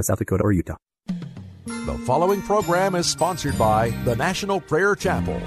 South Dakota or Utah. The following program is sponsored by the National Prayer Chapel.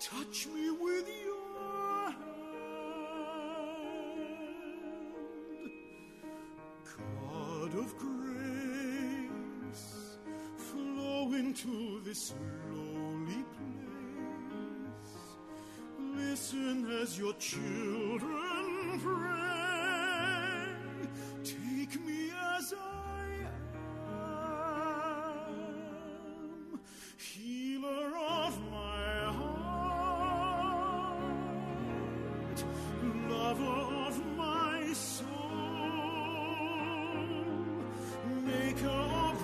Touch me with your hand, God of grace, flow into this lowly place. Listen as your children pray, take me as I am, healer of my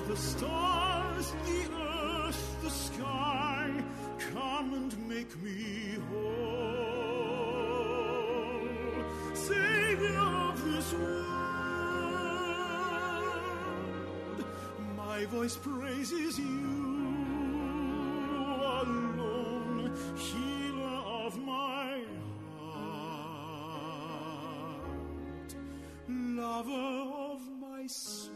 the stars, the earth, the sky, come and make me whole. Savior of this world, my voice praises you alone, healer of my heart, lover of my soul.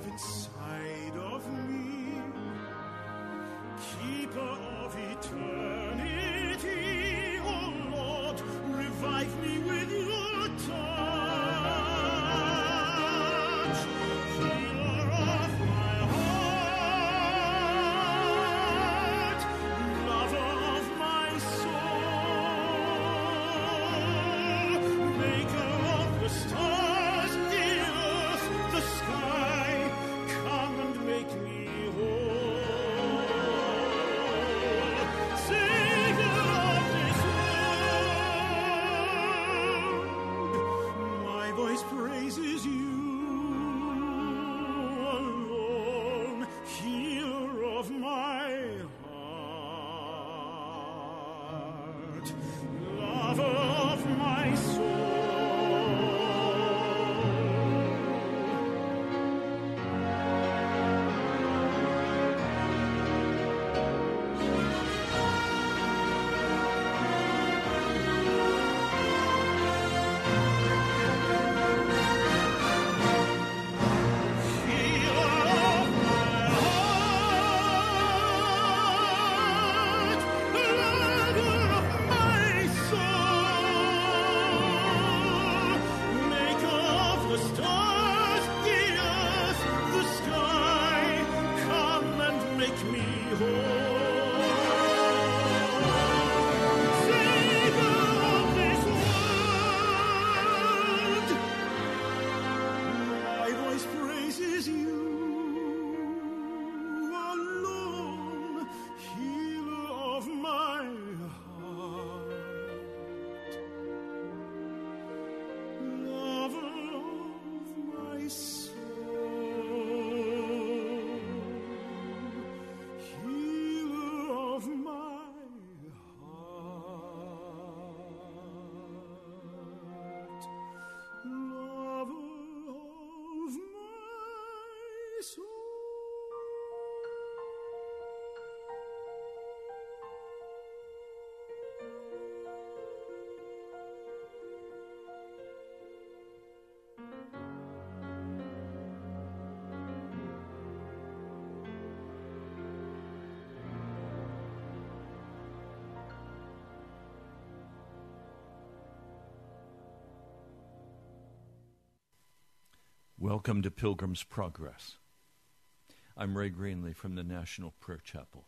Inside of me, keeper of eternity, oh Lord, revive me with your touch, healer of my heart, lover of my soul, maker of the stars, the earth, the sky. Welcome to Pilgrim's Progress. I'm Ray Greenlee from the National Prayer Chapel.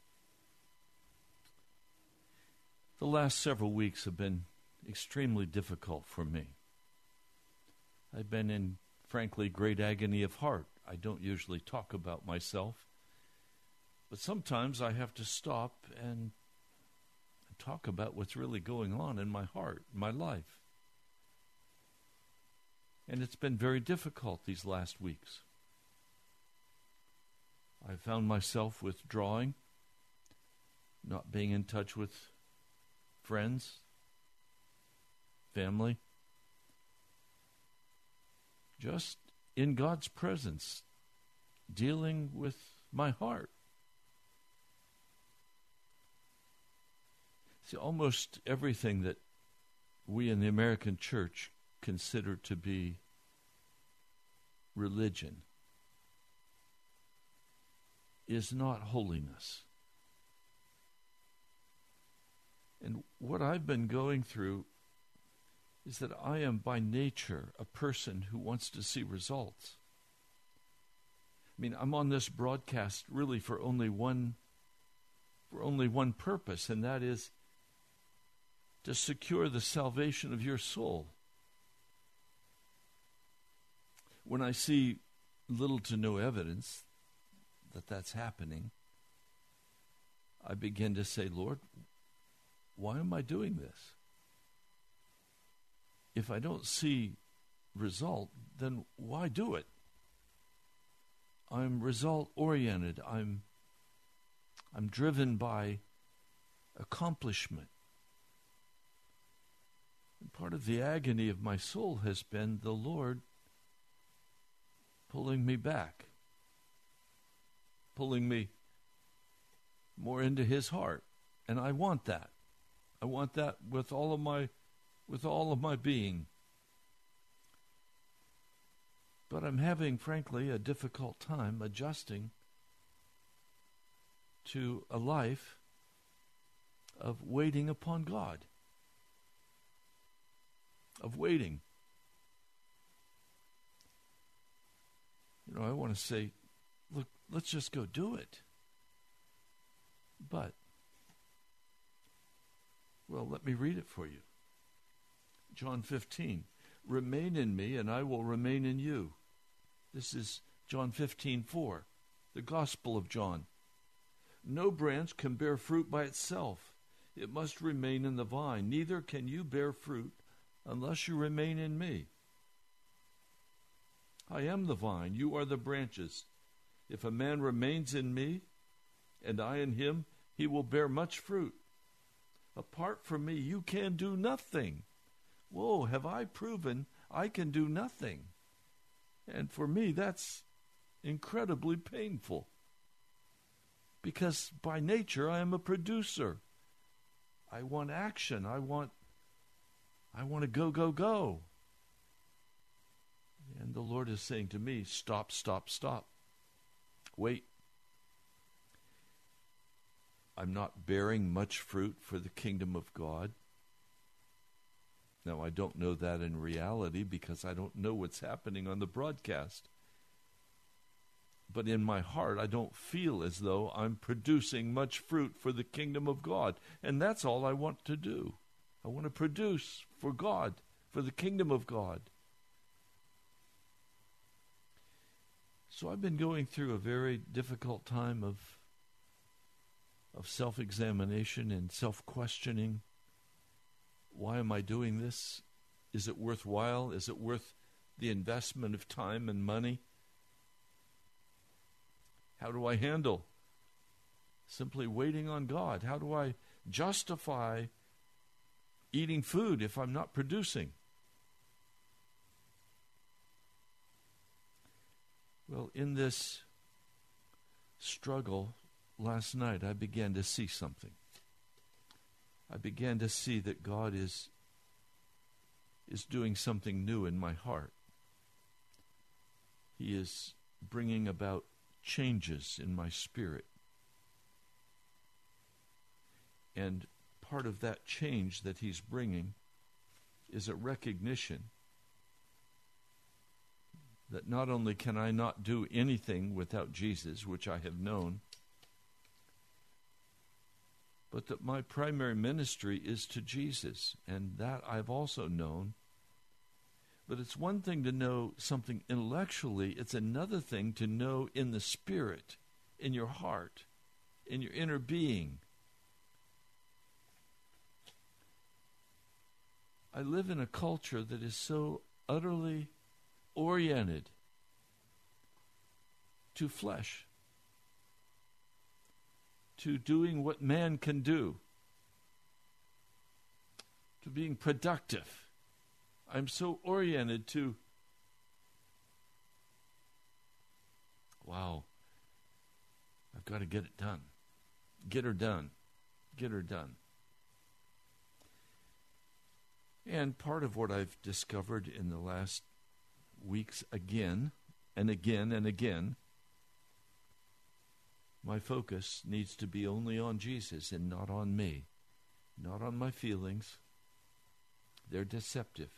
The last several weeks have been extremely difficult for me. I've been in, frankly, great agony of heart. I don't usually talk about myself, but sometimes I have to stop and talk about what's really going on in my heart, my life. And it's been very difficult these last weeks. I found myself withdrawing, not being in touch with friends, family, just in God's presence, dealing with my heart. See, almost everything that we in the American church consider to be religion is not holiness. And what I've been going through is that I am by nature a person who wants to see results. I mean, I'm on this broadcast really for only one purpose, and that is to secure the salvation of your soul. When I see little to no evidence that that's happening, I begin to say, Lord, why am I doing this? If I don't see result, then why do it? I'm result-oriented. I'm driven by accomplishment. And part of the agony of my soul has been the Lord pulling me back, pulling me more into His heart, and I want that. I want that with all of my being. But I'm having, frankly, a difficult time adjusting to a life of waiting upon God, of waiting. You know, I want to say, look, let's just go do it. But, well, let me read it for you. John 15, remain in me and I will remain in you. This is John 15:4, the Gospel of John. No branch can bear fruit by itself. It must remain in the vine. Neither can you bear fruit unless you remain in me. I am the vine, you are the branches. If a man remains in me, and I in him, he will bear much fruit. Apart from me, you can do nothing. Whoa, have I proven I can do nothing? And for me, that's incredibly painful. Because by nature, I am a producer. I want action. I want to go, go, go. And the Lord is saying to me, stop, stop, stop. Wait. I'm not bearing much fruit for the kingdom of God. Now, I don't know that in reality because I don't know what's happening on the broadcast. But in my heart, I don't feel as though I'm producing much fruit for the kingdom of God. And that's all I want to do. I want to produce for God, for the kingdom of God. So I've been going through a very difficult time of self-examination and self-questioning. Why am I doing this? Is it worthwhile? Is it worth the investment of time and money? How do I handle simply waiting on God? How do I justify eating food if I'm not producing? Well, in this struggle last night, I began to see something. I began to see that God is doing something new in my heart. He is bringing about changes in my spirit. And part of that change that He's bringing is a recognition that not only can I not do anything without Jesus, which I have known, but that my primary ministry is to Jesus, and that I've also known. But it's one thing to know something intellectually. It's another thing to know in the spirit, in your heart, in your inner being. I live in a culture that is so utterly oriented to flesh, to doing what man can do, to being productive. I'm so oriented to, wow, I've got to get it done. Get her done. Get her done. And part of what I've discovered in the last weeks again and again and again, my focus needs to be only on Jesus and not on me, not on my feelings. They're deceptive.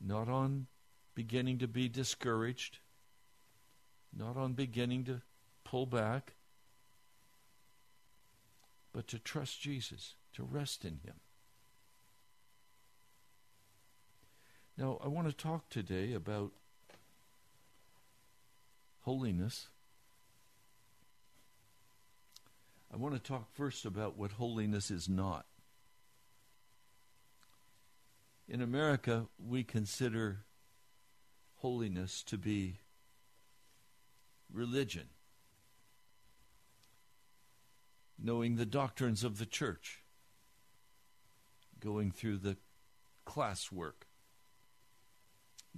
Not on beginning to be discouraged, not on beginning to pull back, but to trust Jesus, to rest in Him. Now, I want to talk today about holiness. I want to talk first about what holiness is not. In America, we consider holiness to be religion, knowing the doctrines of the church, going through the classwork,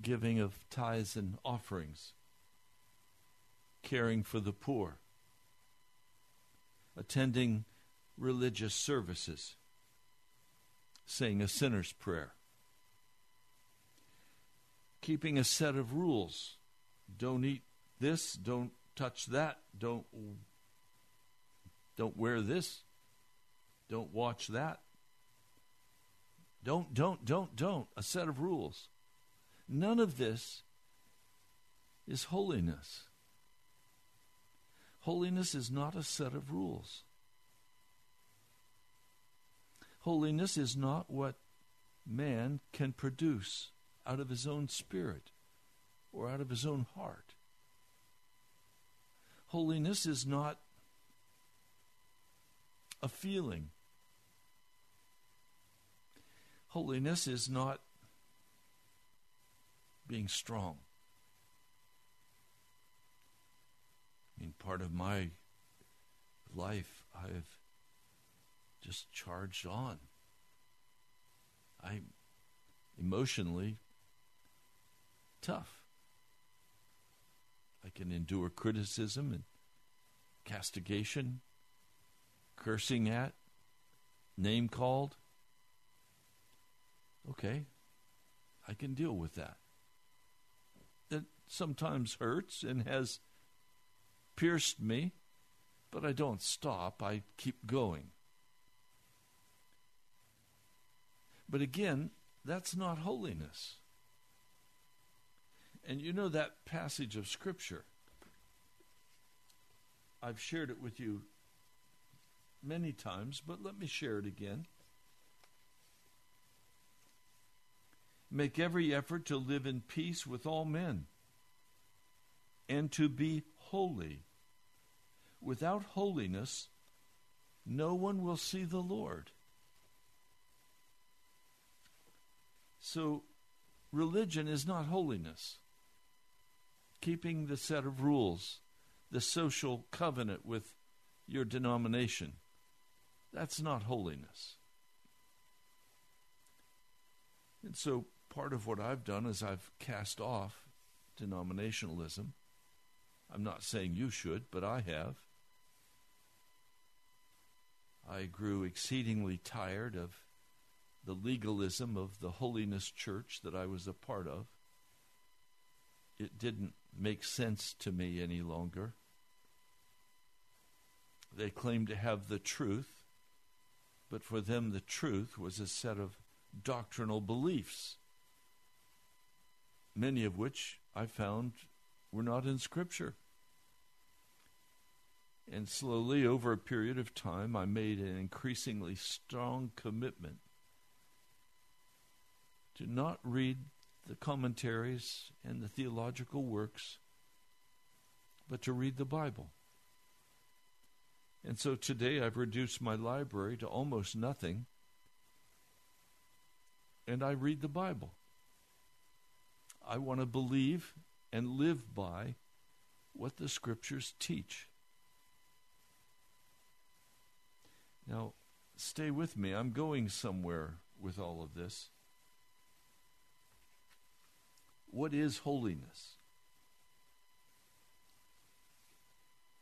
giving of tithes and offerings, caring for the poor, attending religious services, saying a sinner's prayer, keeping a set of rules. Don't eat this, don't touch that, don't wear this, don't watch that. Don't. A set of rules. None of this is holiness. Holiness is not a set of rules. Holiness is not what man can produce out of his own spirit or out of his own heart. Holiness is not a feeling. Holiness is not being strong. I mean, part of my life, I've just charged on. I'm emotionally tough. I can endure criticism and castigation, cursing at, name called. Okay, I can deal with that. It sometimes hurts and has pierced me, but I don't stop. I keep going. But again, that's not holiness. And you know that passage of Scripture. I've shared it with you many times, but let me share it again. Make every effort to live in peace with all men and to be holy. Without holiness, no one will see the Lord. So, religion is not holiness. Keeping the set of rules, the social covenant with your denomination, that's not holiness. And so part of what I've done is I've cast off denominationalism. I'm not saying you should, but I have. I grew exceedingly tired of the legalism of the holiness church that I was a part of. It didn't make sense to me any longer. They claimed to have the truth, but for them the truth was a set of doctrinal beliefs. many of which I found were not in Scripture. And slowly, over a period of time, I made an increasingly strong commitment to not read the commentaries and the theological works, but to read the Bible. And so today I've reduced my library to almost nothing, and I read the Bible. I want to believe and live by what the Scriptures teach. Now, stay with me. I'm going somewhere with all of this. What is holiness?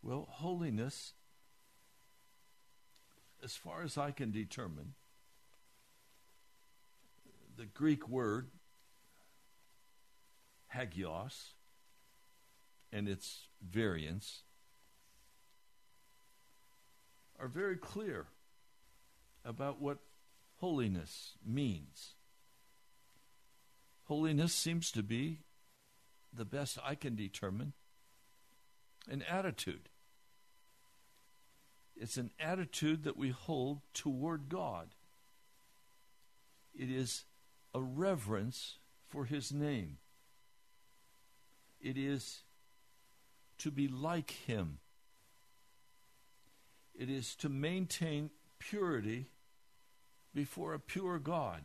Well, holiness, as far as I can determine, the Greek word hagios and its variants are very clear about what holiness means. Holiness seems to be, the best I can determine, an attitude. It's an attitude that we hold toward God. It is a reverence for His name. It is to be like Him. It is to maintain purity before a pure God.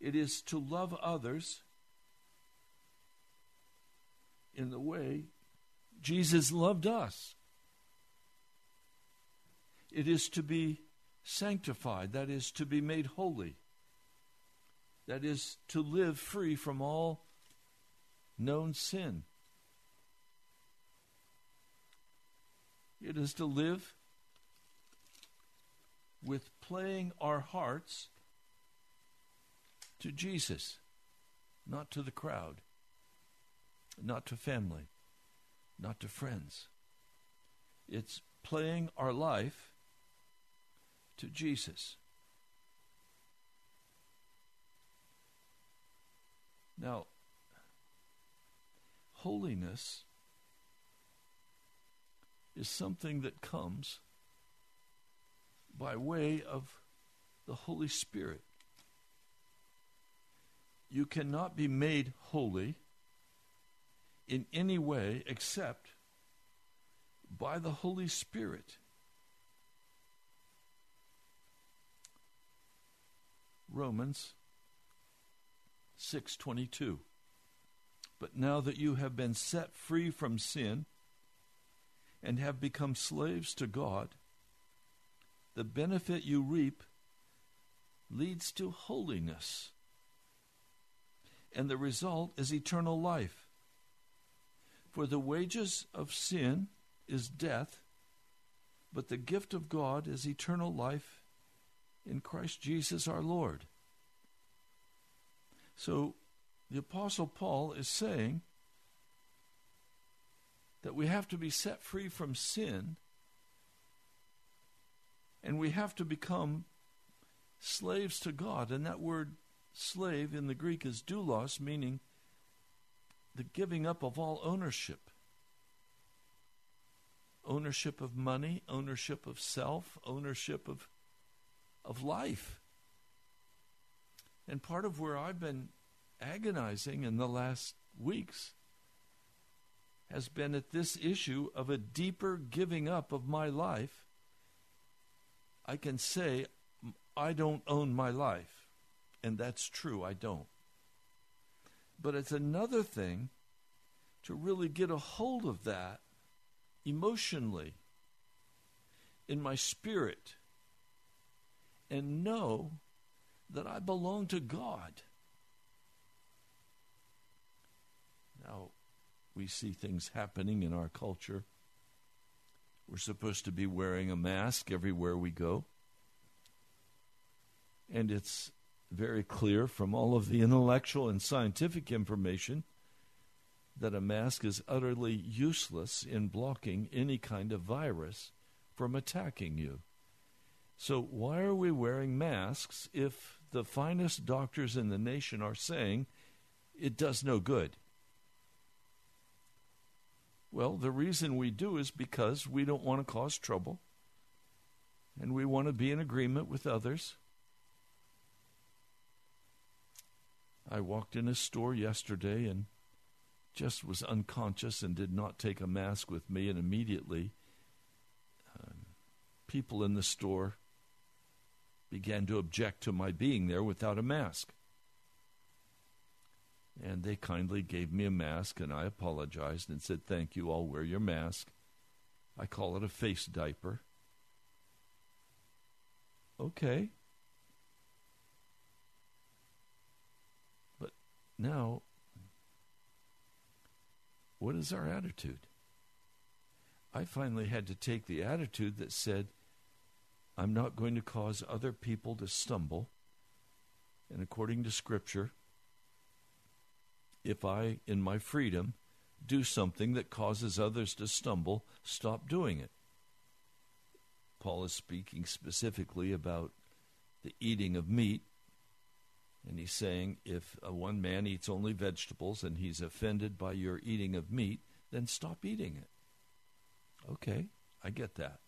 It is to love others in the way Jesus loved us. It is to be sanctified, that is, to be made holy. That is, to live free from all known sin. It is to live with playing our hearts to Jesus, not to the crowd, not to family, not to friends. It's playing our life to Jesus. Now, holiness is something that comes by way of the Holy Spirit. You cannot be made holy in any way except by the Holy Spirit. Romans 6:22. But now that you have been set free from sin and have become slaves to God, the benefit you reap leads to holiness, and the result is eternal life. For the wages of sin is death, but the gift of God is eternal life in Christ Jesus our Lord. So the Apostle Paul is saying that we have to be set free from sin, and we have to become slaves to God. And that word slave in the Greek is doulos, meaning the giving up of all ownership. Ownership of money, ownership of self, ownership of life. And part of where I've been agonizing in the last weeks has been at this issue of a deeper giving up of my life. I can say, I don't own my life. And that's true, I don't. But it's another thing to really get a hold of that emotionally, in my spirit, and know that I belong to God. Now, we see things happening in our culture. We're supposed to be wearing a mask everywhere we go. And it's very clear from all of the intellectual and scientific information that a mask is utterly useless in blocking any kind of virus from attacking you. So why are we wearing masks if the finest doctors in the nation are saying it does no good. Well, the reason we do is because we don't want to cause trouble, and we want to be in agreement with others. I walked in a store yesterday and just was unconscious and did not take a mask with me, and immediately people in the store began to object to my being there without a mask. And they kindly gave me a mask, and I apologized and said, "Thank you, I'll wear your mask." I call it a face diaper. Okay. But now, what is our attitude? I finally had to take the attitude that said, I'm not going to cause other people to stumble. And according to Scripture, if I, in my freedom, do something that causes others to stumble, stop doing it. Paul is speaking specifically about the eating of meat. And he's saying, if one man eats only vegetables and he's offended by your eating of meat, then stop eating it. Okay, I get that.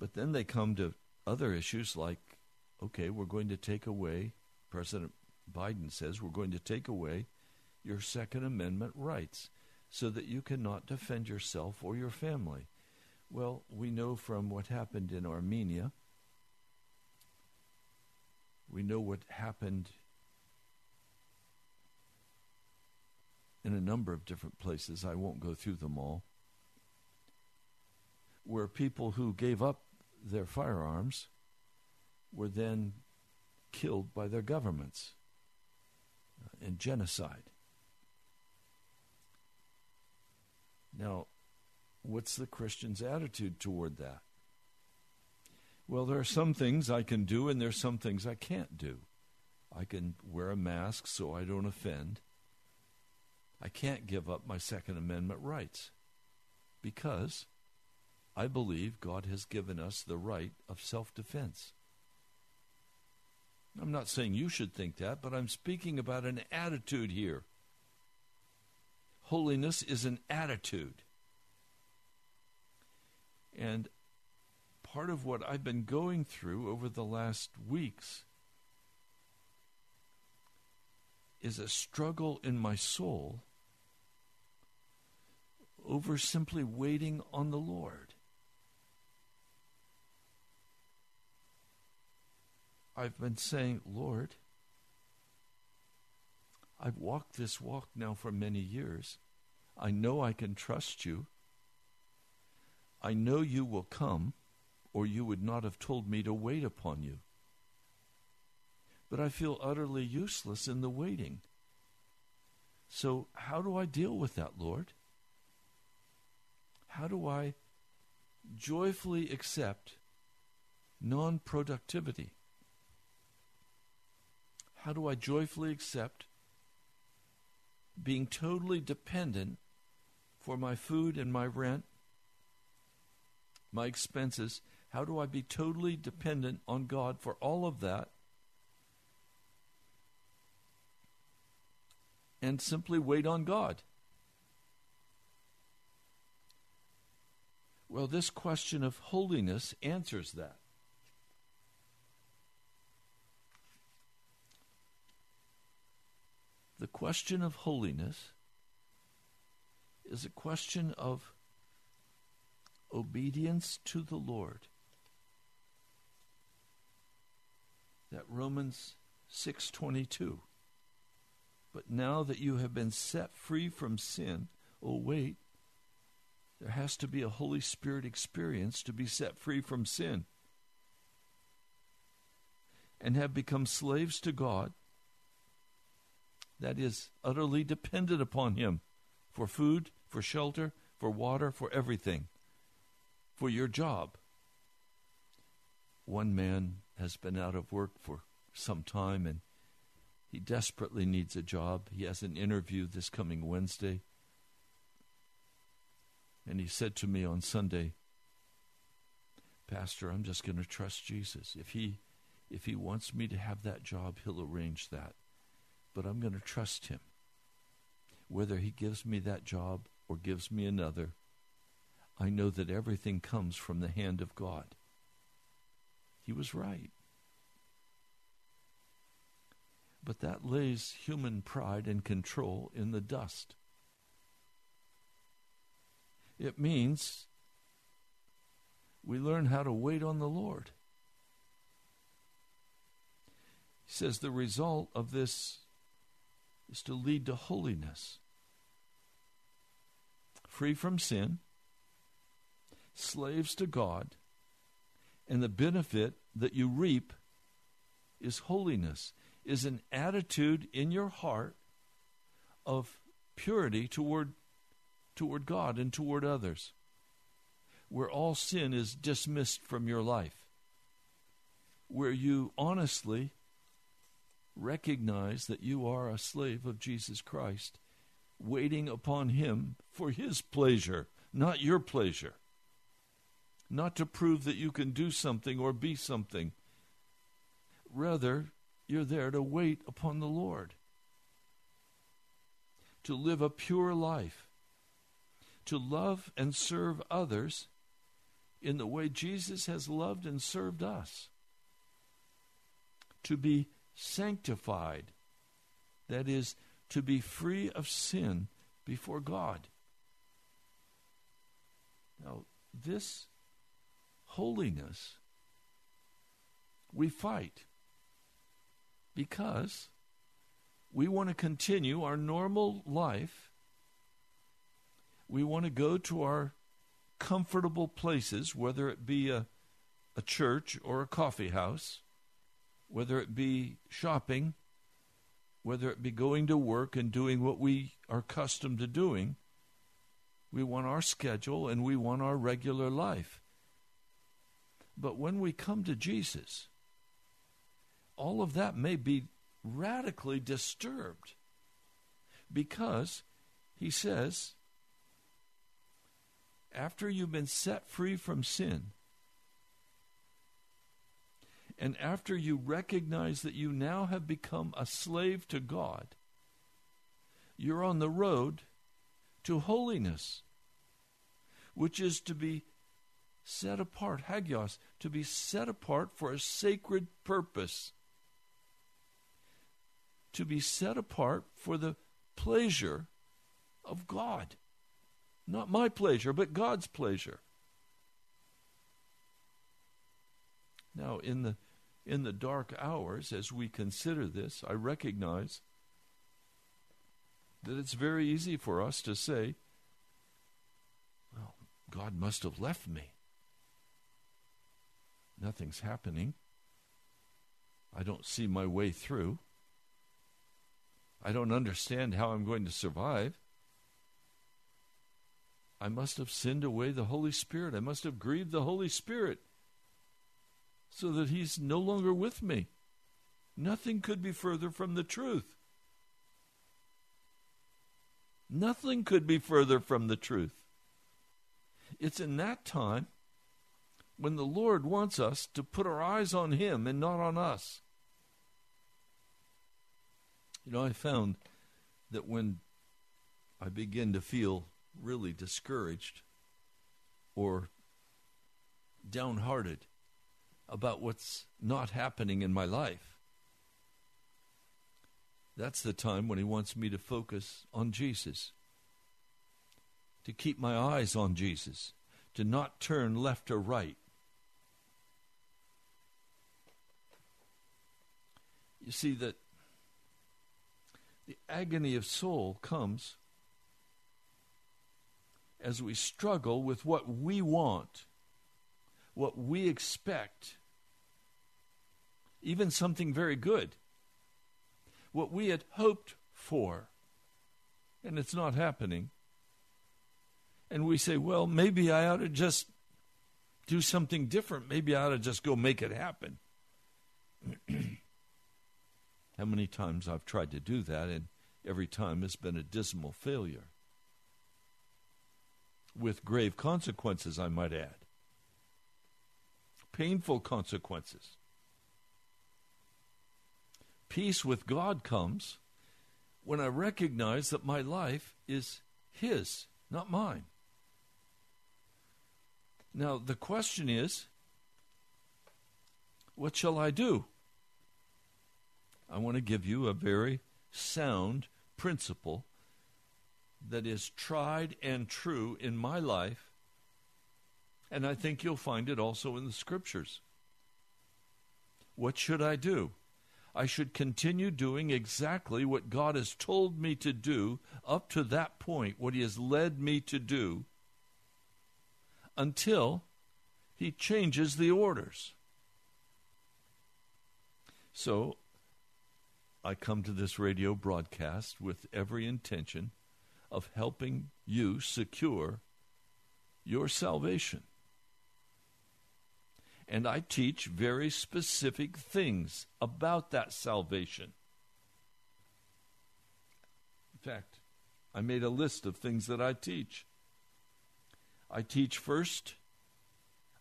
But then they come to other issues like, okay, we're going to take away, President Biden says, we're going to take away your Second Amendment rights so that you cannot defend yourself or your family. Well, we know from what happened in Armenia, we know what happened in a number of different places. I won't go through them all. Where people who gave up their firearms were then killed by their governments in genocide. Now, what's the Christian's attitude toward that? Well, there are some things I can do and there are some things I can't do. I can wear a mask so I don't offend. I can't give up my Second Amendment rights because I believe God has given us the right of self-defense. I'm not saying you should think that, but I'm speaking about an attitude here. Holiness is an attitude. And part of what I've been going through over the last weeks is a struggle in my soul over simply waiting on the Lord. I've been saying, Lord, I've walked this walk now for many years. I know I can trust you. I know you will come, or you would not have told me to wait upon you. But I feel utterly useless in the waiting. So how do I deal with that, Lord? How do I joyfully accept non-productivity? How do I joyfully accept being totally dependent for my food and my rent, my expenses? How do I be totally dependent on God for all of that and simply wait on God? Well, this question of holiness answers that. The question of holiness is a question of obedience to the Lord. That Romans 6:22. But now that you have been set free from sin, oh wait, there has to be a Holy Spirit experience to be set free from sin, and have become slaves to God, that is utterly dependent upon Him for food, for shelter, for water, for everything, for your job. One man has been out of work for some time and he desperately needs a job. He has an interview this coming Wednesday. And he said to me on Sunday, Pastor, I'm just going to trust Jesus. If he wants me to have that job, he'll arrange that. But I'm going to trust him. Whether he gives me that job or gives me another, I know that everything comes from the hand of God. He was right. But that lays human pride and control in the dust. It means we learn how to wait on the Lord. He says the result of this is to lead to holiness, free from sin, slaves to God, and the benefit that you reap is holiness, is an attitude in your heart of purity toward God and toward others, where all sin is dismissed from your life, where you honestly recognize that you are a slave of Jesus Christ, waiting upon him for his pleasure, not your pleasure, not to prove that you can do something or be something. Rather, you're there to wait upon the Lord, to live a pure life, to love and serve others in the way Jesus has loved and served us, to be sanctified, that is, to be free of sin before God. Now, this holiness we fight because we want to continue our normal life. We want to go to our comfortable places, whether it be a church or a coffee house, whether it be shopping, whether it be going to work and doing what we are accustomed to doing. We want our schedule and we want our regular life. But when we come to Jesus, all of that may be radically disturbed, because he says, after you've been set free from sin, and after you recognize that you now have become a slave to God, you're on the road to holiness, which is to be set apart, hagios, to be set apart for a sacred purpose, to be set apart for the pleasure of God. Not my pleasure, but God's pleasure. Now, in the dark hours, as we consider this, I recognize that it's very easy for us to say, well, God must have left me. Nothing's happening. I don't see my way through. I don't understand how I'm going to survive. I must have sinned away the Holy Spirit. I must have grieved the Holy Spirit so that he's no longer with me. Nothing could be further from the truth. Nothing could be further from the truth. It's in that time when the Lord wants us to put our eyes on him and not on us. You know, I found that when I begin to feel really discouraged or downhearted about what's not happening in my life, that's the time when he wants me to focus on Jesus, to keep my eyes on Jesus, to not turn left or right. You see that the agony of soul comes as we struggle with what we want, what we expect, even something very good, what we had hoped for, and it's not happening. And we say, well, maybe I ought to just do something different. Maybe I ought to just go make it happen. How many times I've tried to do that, and every time it's been a dismal failure, with grave consequences, I might add. painful consequences. Peace with God comes when I recognize that my life is His, not mine. Now, the question is, what shall I do? I want to give you a very sound principle that is tried and true in my life, and I think you'll find it also in the Scriptures. What should I do? I should continue doing exactly what God has told me to do up to that point, what He has led me to do, until He changes the orders. So, I come to this radio broadcast with every intention of helping you secure your salvation. And I teach very specific things about that salvation. In fact, I made a list of things that I teach. I teach first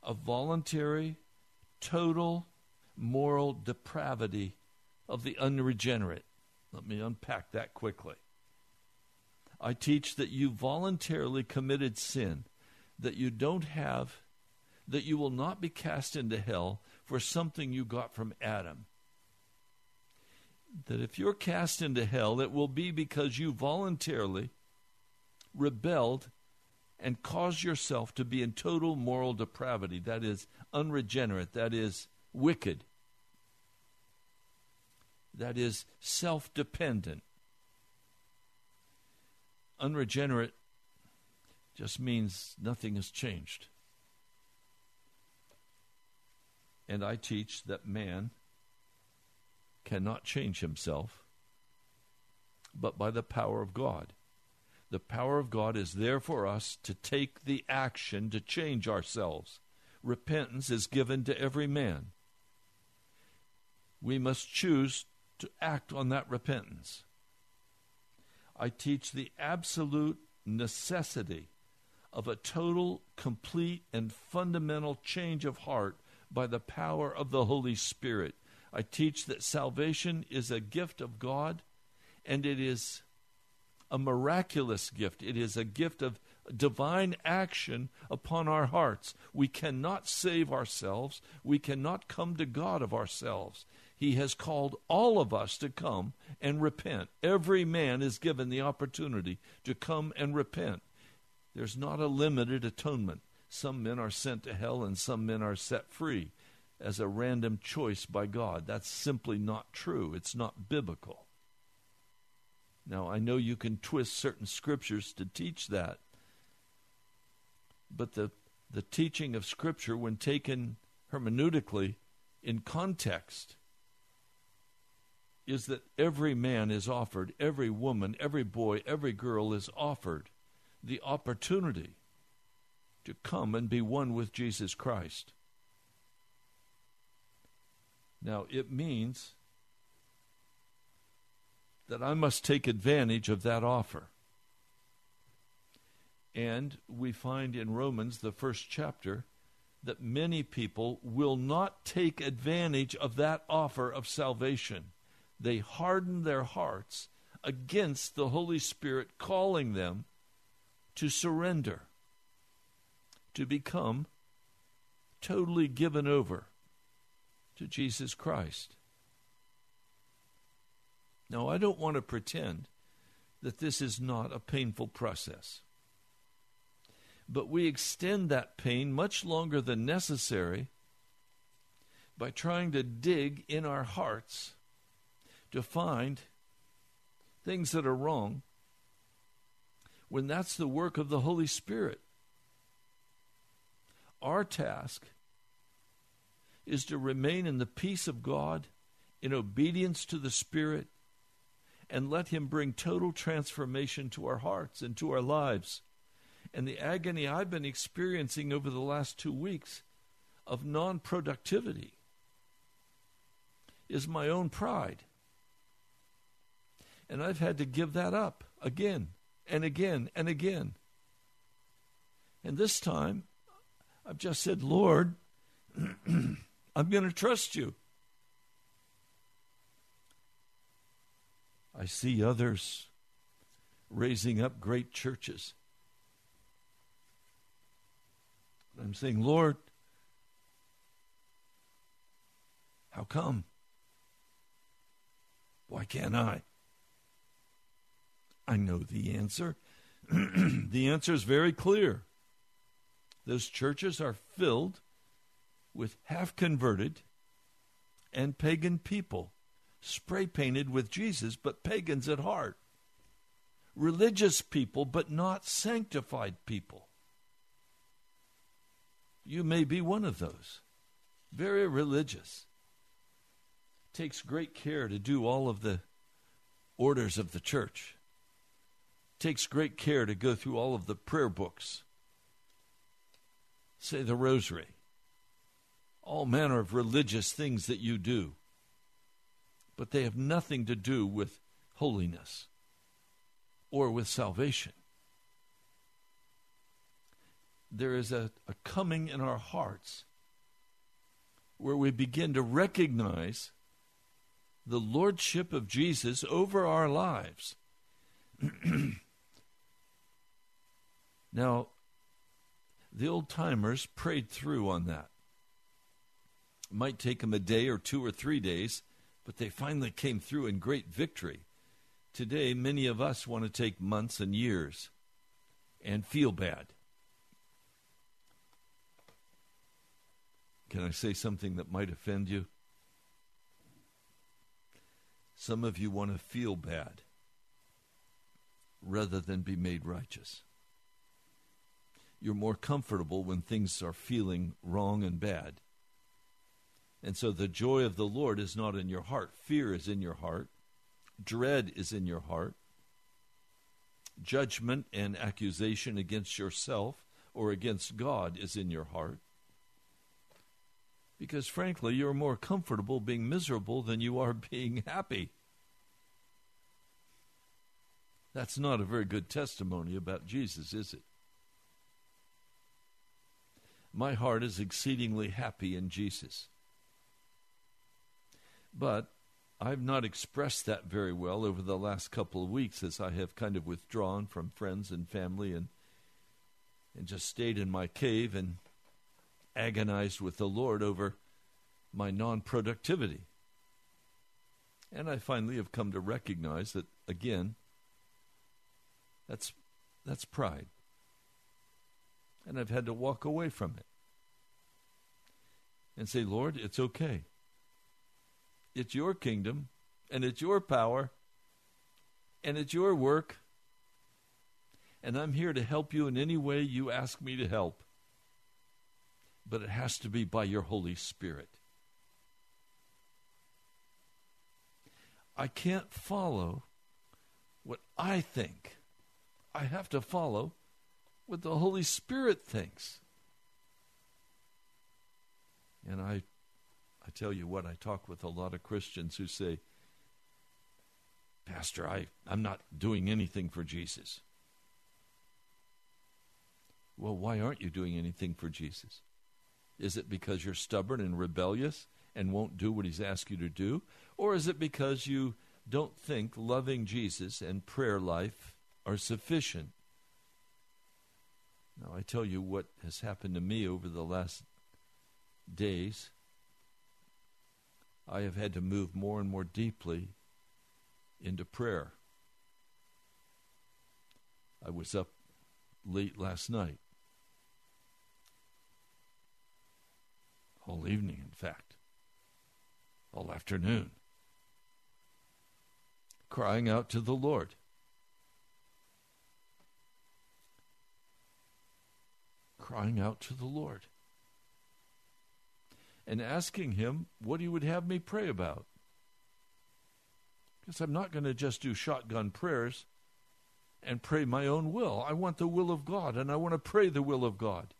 a voluntary, total moral depravity of the unregenerate. Let me unpack that quickly. I teach that you voluntarily committed sin, that you don't have, that you will not be cast into hell for something you got from Adam. That if you're cast into hell, it will be because you voluntarily rebelled and caused yourself to be in total moral depravity, that is, unregenerate, that is, wicked, that is, self-dependent. Unregenerate just means nothing has changed. And I teach that man cannot change himself, but by the power of God. The power of God is there for us to take the action to change ourselves. Repentance is given to every man. We must choose to act on that repentance. I teach the absolute necessity of a total, complete, and fundamental change of heart by the power of the Holy Spirit. I teach that salvation is a gift of God, and it is a miraculous gift. It is a gift of divine action upon our hearts. We cannot save ourselves. We cannot come to God of ourselves. He has called all of us to come and repent. Every man is given the opportunity to come and repent. There's not a limited atonement. Some men are sent to hell and some men are set free as a random choice by God. That's simply not true. It's not biblical. Now, I know you can twist certain scriptures to teach that, but the teaching of Scripture, when taken hermeneutically in context, is that every man is offered, every woman, every boy, every girl is offered the opportunity to come and be one with Jesus Christ. Now, it means that I must take advantage of that offer. And we find in Romans, the first chapter, that many people will not take advantage of that offer of salvation. They harden their hearts against the Holy Spirit calling them to surrender, to become totally given over to Jesus Christ. Now, I don't want to pretend that this is not a painful process. But we extend that pain much longer than necessary by trying to dig in our hearts to find things that are wrong, when that's the work of the Holy Spirit. Our task is to remain in the peace of God, in obedience to the Spirit, and let Him bring total transformation to our hearts and to our lives. And the agony I've been experiencing over the last 2 weeks of non-productivity is my own pride. And I've had to give that up again and again and again. And this time, I've just said, Lord, I'm going to trust you. I see others raising up great churches. I'm saying, Lord, how come? Why can't I? I know the answer. The answer is very clear. Those churches are filled with half-converted and pagan people, spray-painted with Jesus, but pagans at heart. Religious people, but not sanctified people. You may be one of those. Very religious. Takes great care to do all of the orders of the church. Takes great care to go through all of the prayer books. Say the rosary. All manner of religious things that you do. But they have nothing to do with holiness or with salvation. There is a coming in our hearts where we begin to recognize the lordship of Jesus over our lives. Now, the old-timers prayed through on that. It might take them a day or 2 or 3 days, but they finally came through in great victory. Today, many of us want to take months and years and feel bad. Can I say something that might offend you? Some of you want to feel bad rather than be made righteous. You're more comfortable when things are feeling wrong and bad. And so the joy of the Lord is not in your heart. Fear is in your heart. Dread is in your heart. Judgment and accusation against yourself or against God is in your heart. Because frankly, you're more comfortable being miserable than you are being happy. That's not a very good testimony about Jesus, is it? My heart is exceedingly happy in Jesus. But I've not expressed that very well over the last couple of weeks as I have kind of withdrawn from friends and family and just stayed in my cave and agonized with the Lord over my non-productivity. And I finally have come to recognize that, again, that's pride. And I've had to walk away from it and say, Lord, it's okay. It's your kingdom, and it's your power, and it's your work, and I'm here to help you in any way you ask me to help. But it has to be by your Holy Spirit. I can't follow what I think. I have to follow what the Holy Spirit thinks. And I tell you what, I talk with a lot of Christians who say, Pastor, I'm not doing anything for Jesus. Well, why aren't you doing anything for Jesus? Is it because you're stubborn and rebellious and won't do what he's asked you to do? Or is it because you don't think loving Jesus and prayer life are sufficient? Now, I tell you what has happened to me over the last days. I have had to move more and more deeply into prayer. I was up late last night. All evening, in fact. All afternoon. Crying out to the Lord. Crying out to the Lord. And asking him what he would have me pray about. Because I'm not going to just do shotgun prayers and pray my own will. I want the will of God, and I want to pray the will of God.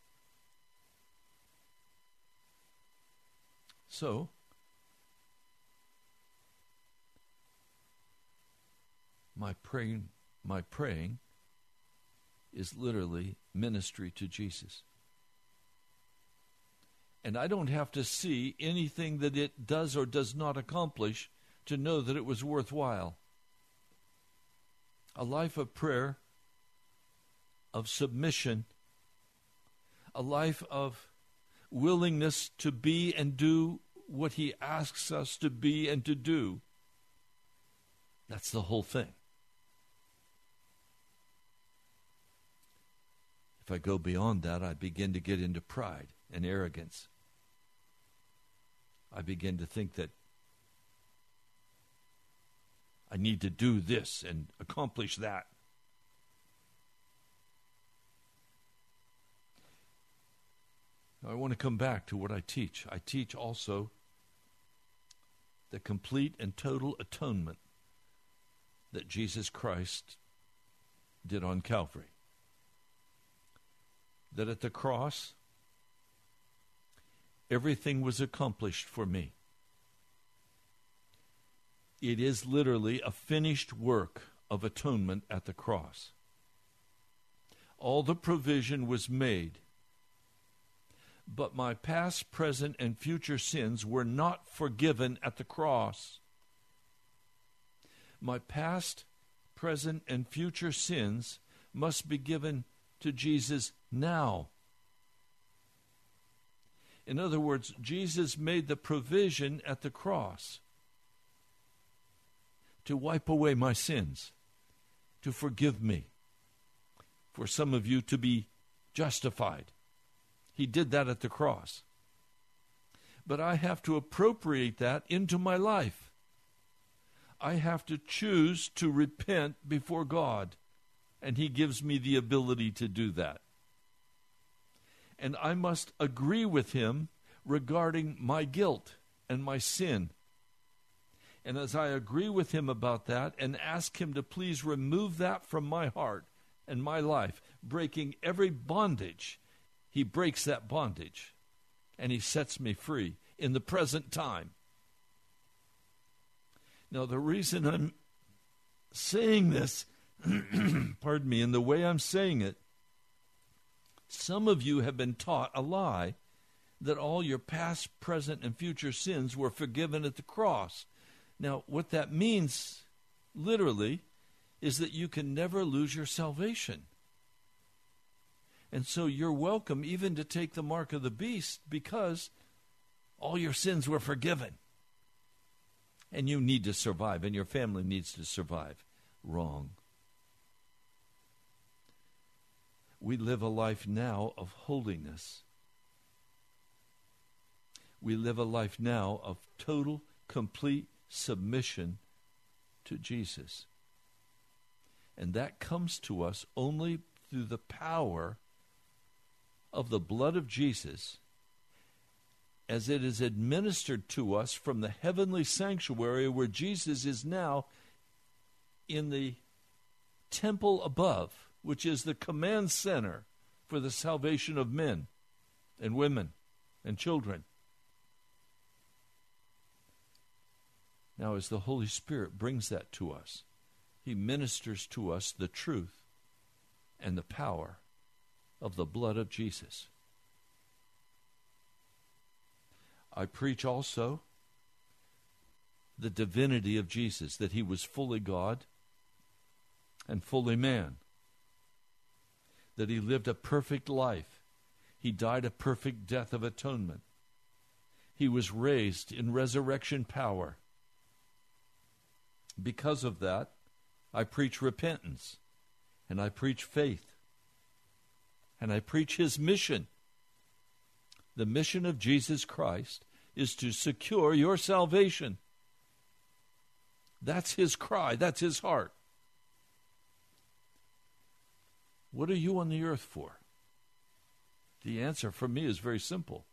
So, my praying is literally ministry to Jesus. and I don't have to see anything that it does or does not accomplish to know that it was worthwhile. A life of prayer, of submission, a life of willingness to be and do what He asks us to be and to do. That's the whole thing. If I go beyond that, I begin to get into pride and arrogance. I begin to think that I need to do this and accomplish that. Now, I want to come back to what I teach. I teach also the complete and total atonement that Jesus Christ did on Calvary. That at the cross, everything was accomplished for me. It is literally a finished work of atonement at the cross. All the provision was made, but my past, present, and future sins were not forgiven at the cross. My past, present, and future sins must be given to Jesus now. In other words, Jesus made the provision at the cross to wipe away my sins, to forgive me, for some of you to be justified. He did that at the cross. But I have to appropriate that into my life. I have to choose to repent before God, and He gives me the ability to do that. And I must agree with Him regarding my guilt and my sin. And as I agree with Him about that and ask Him to please remove that from my heart and my life, breaking every bondage, He breaks that bondage and He sets me free in the present time. Now, the reason I'm saying this, pardon me, in the way I'm saying it, some of you have been taught a lie that all your past, present, and future sins were forgiven at the cross. Now, what that means, literally, is that you can never lose your salvation. And so you're welcome even to take the mark of the beast, because all your sins were forgiven. And you need to survive, and your family needs to survive. Wrong. We live a life now of holiness. We live a life now of total, complete submission to Jesus. And that comes to us only through the power of the blood of Jesus as it is administered to us from the heavenly sanctuary, where Jesus is now in the temple above, which is the command center for the salvation of men and women and children. Now, as the Holy Spirit brings that to us, He ministers to us the truth and the power of the blood of Jesus. I preach also the divinity of Jesus, that He was fully God and fully man, that He lived a perfect life. He died a perfect death of atonement. He was raised in resurrection power. Because of that, I preach repentance, and I preach faith, and I preach His mission. The mission of Jesus Christ is to secure your salvation. That's His cry. That's His heart. What are you on the earth for? The answer for me is very simple.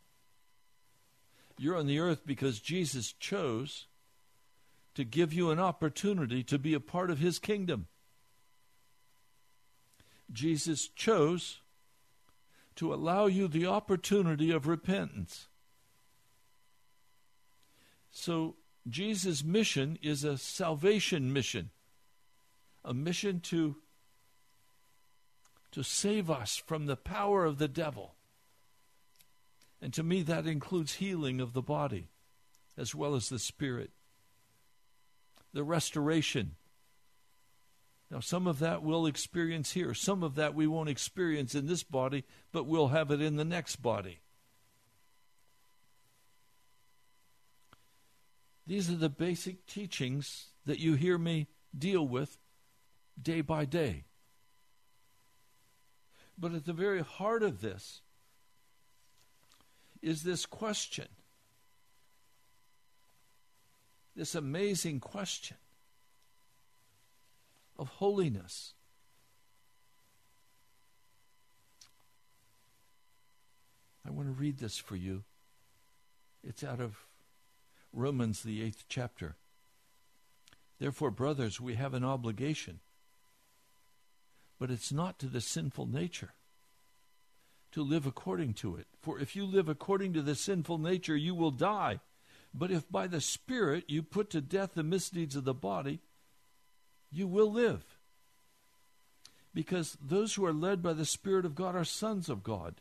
You're on the earth because Jesus chose to give you an opportunity to be a part of His kingdom. Jesus chose to allow you the opportunity of repentance. So Jesus' mission is a salvation mission, a mission to save us from the power of the devil And to me, that includes healing of the body as well as the spirit. The restoration. Now, some of that we'll experience here. Some of that we won't experience in this body, but we'll have it in the next body. These are the basic teachings that you hear me deal with day by day. But at the very heart of this is this question, this amazing question of holiness. I want to read this for you. It's out of Romans, the 8th chapter. Therefore, brothers, we have an obligation, but it's not to the sinful nature to live according to it. For if you live according to the sinful nature, you will die. But if by the Spirit you put to death the misdeeds of the body, you will live. Because those who are led by the Spirit of God are sons of God.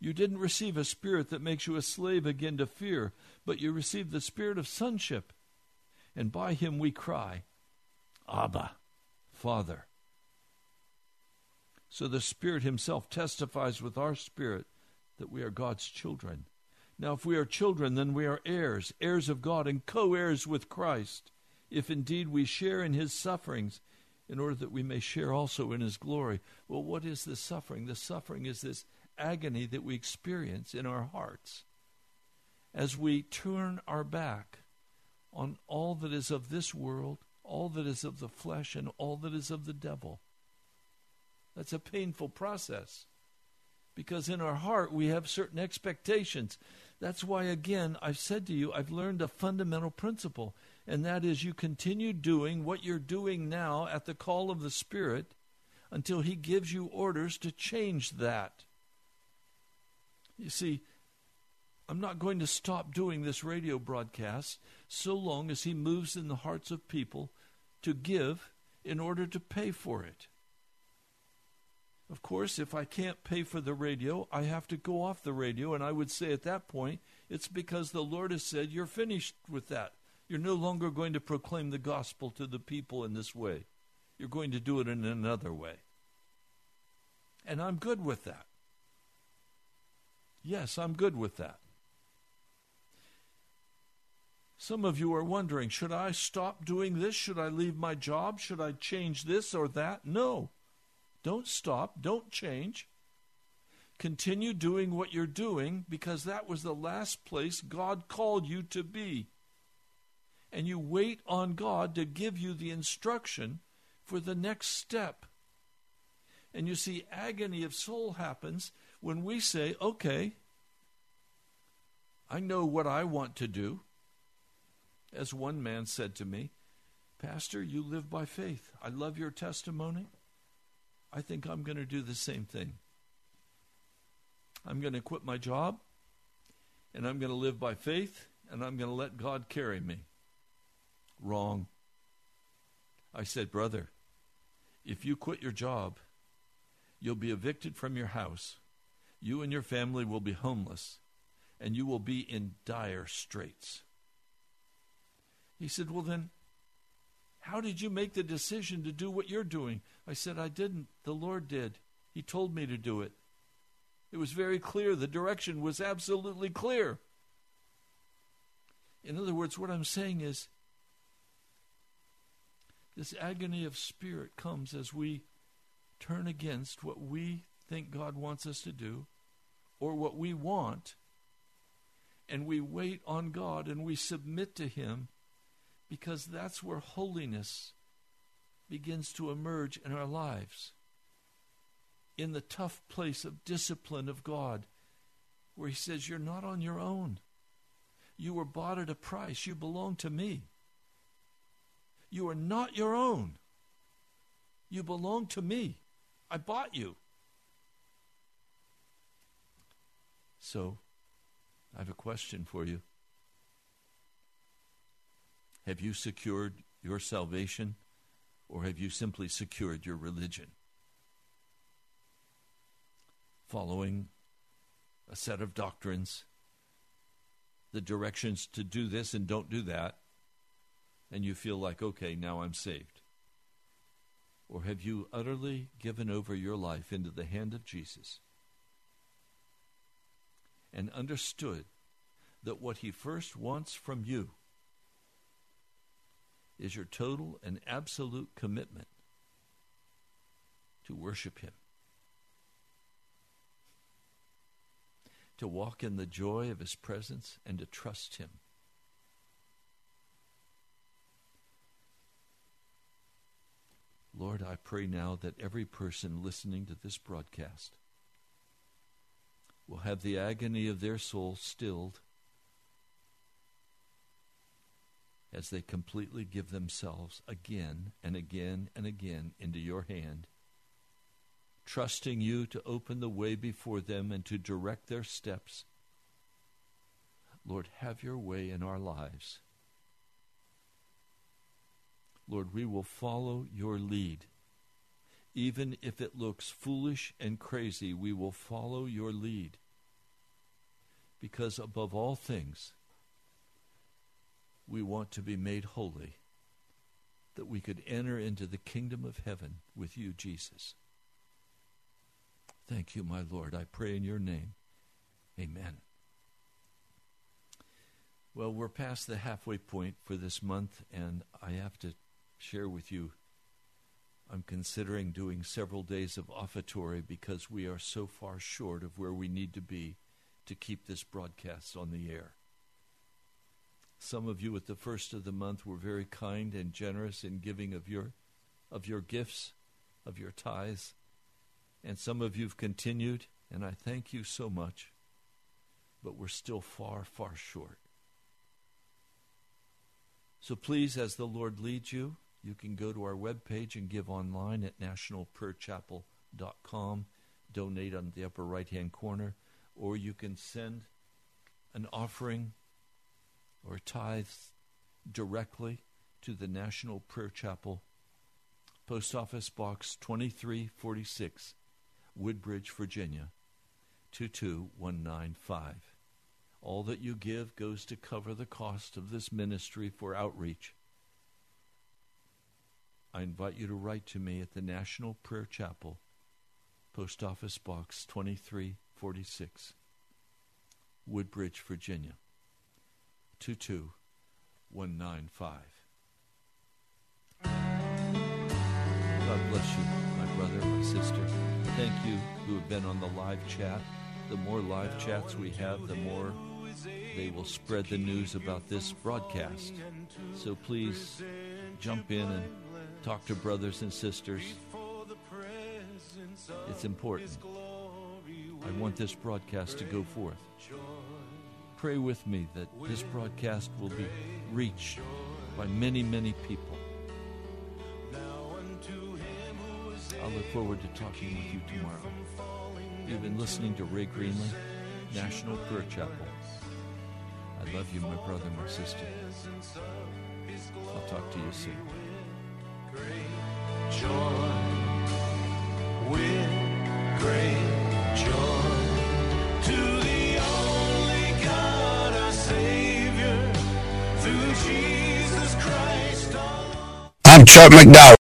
You didn't receive a spirit that makes you a slave again to fear, but you received the spirit of sonship. And by him we cry, Abba, Father. So the Spirit himself testifies with our spirit that we are God's children. Now, if we are children, then we are heirs, heirs of God and co-heirs with Christ, if indeed we share in his sufferings, in order that we may share also in his glory. Well, what is the suffering? The suffering is this agony that we experience in our hearts as we turn our back on all that is of this world, all that is of the flesh, and all that is of the devil. That's a painful process, because in our heart we have certain expectations. That's why, again, I've said to you, I've learned a fundamental principle, and that is you continue doing what you're doing now at the call of the Spirit until he gives you orders to change that. You see, I'm not going to stop doing this radio broadcast so long as he moves in the hearts of people to give in order to pay for it. Of course, if I can't pay for the radio, I have to go off the radio, and I would say at that point, it's because the Lord has said, you're finished with that. You're no longer going to proclaim the gospel to the people in this way. You're going to do it in another way. And I'm good with that. Yes, I'm good with that. Some of you are wondering, should I stop doing this? Should I leave my job? Should I change this or that? No. Don't stop. Don't change. Continue doing what you're doing, because that was the last place God called you to be. And you wait on God to give you the instruction for the next step. And you see, agony of soul happens when we say, okay, I know what I want to do. As one man said to me, Pastor, you live by faith. I love your testimony. I think I'm going to do the same thing. I'm going to quit my job, and I'm going to live by faith, and I'm going to let God carry me. Wrong. I said, brother, if you quit your job, you'll be evicted from your house. You and your family will be homeless, and you will be in dire straits. He said, well then, how did you make the decision to do what you're doing? I said, I didn't. The Lord did. He told me to do it. It was very clear. The direction was absolutely clear. In other words, what I'm saying is, this agony of spirit comes as we turn against what we think God wants us to do, or what we want, and we wait on God and we submit to him, because that's where holiness begins to emerge in our lives. In the tough place of discipline of God, where he says, you're not on your own. You were bought at a price. You belong to me. You are not your own. You belong to me. I bought you. So, I have a question for you. Have you secured your salvation, or have you simply secured your religion? Following a set of doctrines, the directions to do this and don't do that, and you feel like, okay, now I'm saved? Or have you utterly given over your life into the hand of Jesus and understood that what he first wants from you is your total and absolute commitment to worship him, to walk in the joy of his presence, and to trust him? Lord, I pray now that every person listening to this broadcast will have the agony of their soul stilled as they completely give themselves again and again and again into your hand, trusting you to open the way before them and to direct their steps. Lord, have your way in our lives. Lord, we will follow your lead. Even if it looks foolish and crazy, we will follow your lead. Because above all things, we want to be made holy, that we could enter into the kingdom of heaven with you, Jesus. Thank you, my Lord. I pray in your name. Amen. Well, we're past the halfway point for this month, and I have to share with you, I'm considering doing several days of offertory because we are so far short of where we need to be to keep this broadcast on the air. Some of you at the first of the month were very kind and generous in giving of your gifts, of your tithes. And some of you have continued, and I thank you so much. But we're still far, far short. So please, as the Lord leads you, you can go to our webpage and give online at nationalprayerchapel.com. Donate on the upper right-hand corner. Or you can send an offering or tithes directly to the National Prayer Chapel, Post Office Box 2346, Woodbridge, Virginia, 22195. All that you give goes to cover the cost of this ministry for outreach. I invite you to write to me at the National Prayer Chapel, Post Office Box 2346, Woodbridge, Virginia, 22195. God bless you, my brother, my sister. Thank you who have been on the live chat. The more live chats we have, the more they will spread the news about this broadcast. So please jump in and talk to brothers and sisters. It's important. I want this broadcast to go forth. Pray with me that this broadcast will be reached by many, many people. I look forward to talking with you tomorrow. You've been listening to Ray Greenlee, National Prayer Chapel. I love you, my brother, my sister. I'll talk to you soon. Great joy, with great joy, to the only God, our Savior, through Jesus Christ. I'm Chuck McDowell.